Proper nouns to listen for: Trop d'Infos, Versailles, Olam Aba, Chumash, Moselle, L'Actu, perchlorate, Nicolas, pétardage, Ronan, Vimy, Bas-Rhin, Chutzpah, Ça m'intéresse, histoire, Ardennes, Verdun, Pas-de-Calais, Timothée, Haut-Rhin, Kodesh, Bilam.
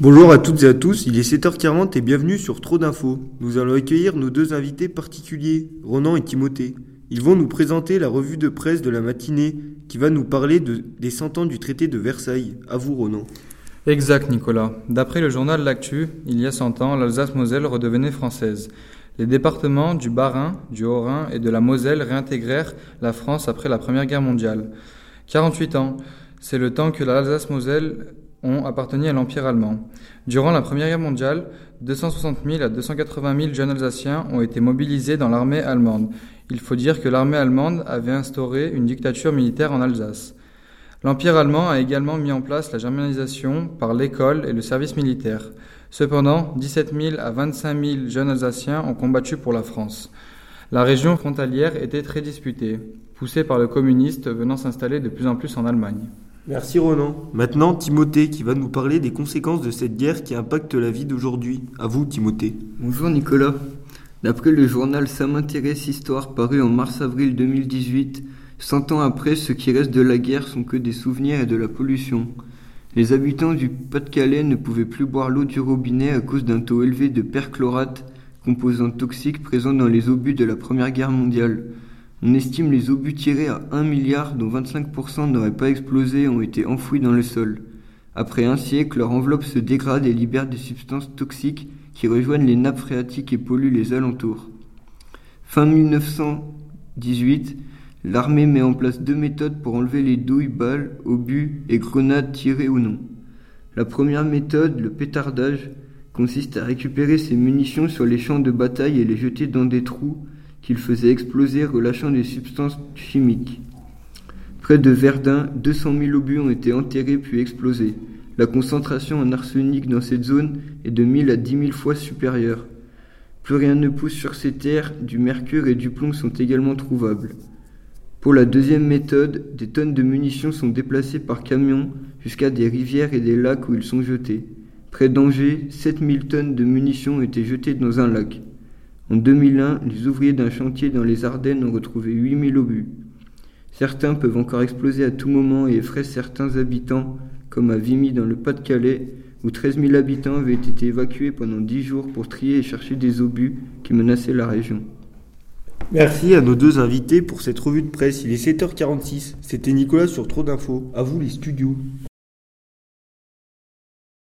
Bonjour à toutes et à tous, il est 7h40 et bienvenue sur Trop d'Infos. Nous allons accueillir nos deux invités particuliers, Ronan et Timothée. Ils vont nous présenter la revue de presse de la matinée qui va nous parler des 100 ans du traité de Versailles. À vous Ronan. Exact Nicolas. D'après le journal L'Actu, il y a 100 ans, l'Alsace-Moselle redevenait française. Les départements du Bas-Rhin, du Haut-Rhin et de la Moselle réintégrèrent la France après la Première Guerre mondiale. 48 ans, c'est le temps que l'Alsace-Moselle ont appartenu à l'Empire allemand. Durant la Première Guerre mondiale, 260 000 à 280 000 jeunes Alsaciens ont été mobilisés dans l'armée allemande. Il faut dire que l'armée allemande avait instauré une dictature militaire en Alsace. L'Empire allemand a également mis en place la germanisation par l'école et le service militaire. Cependant, 17 000 à 25 000 jeunes Alsaciens ont combattu pour la France. La région frontalière était très disputée, poussée par le communiste venant s'installer de plus en plus en Allemagne. Merci Ronan. Maintenant, Timothée qui va nous parler des conséquences de cette guerre qui impacte la vie d'aujourd'hui. À vous Timothée. Bonjour Nicolas. D'après le journal Ça m'intéresse, histoire, paru en mars-avril 2018, 100 ans après, ce qui reste de la guerre sont que des souvenirs et de la pollution. Les habitants du Pas-de-Calais ne pouvaient plus boire l'eau du robinet à cause d'un taux élevé de perchlorate, composante toxique présente dans les obus de la Première Guerre mondiale. On estime les obus tirés à 1 milliard, dont 25% n'auraient pas explosé, ont été enfouis dans le sol. Après un siècle, leur enveloppe se dégrade et libère des substances toxiques qui rejoignent les nappes phréatiques et polluent les alentours. Fin 1918, l'armée met en place deux méthodes pour enlever les douilles, balles, obus et grenades tirées ou non. La première méthode, le pétardage, consiste à récupérer ces munitions sur les champs de bataille et les jeter dans des trous qu'il faisait exploser, relâchant des substances chimiques. Près de Verdun, 200 000 obus ont été enterrés puis explosés. La concentration en arsenic dans cette zone est de 1000 à 10 000 fois supérieure. Plus rien ne pousse sur ces terres, du mercure et du plomb sont également trouvables. Pour la deuxième méthode, des tonnes de munitions sont déplacées par camion jusqu'à des rivières et des lacs où ils sont jetés. Près d'Angers, 7 000 tonnes de munitions ont été jetées dans un lac. En 2001, les ouvriers d'un chantier dans les Ardennes ont retrouvé 8000 obus. Certains peuvent encore exploser à tout moment et effraient certains habitants, comme à Vimy dans le Pas-de-Calais, où 13 000 habitants avaient été évacués pendant 10 jours pour trier et chercher des obus qui menaçaient la région. Merci à nos deux invités pour cette revue de presse. Il est 7h46. C'était Nicolas sur Trop d'Infos. À vous les studios.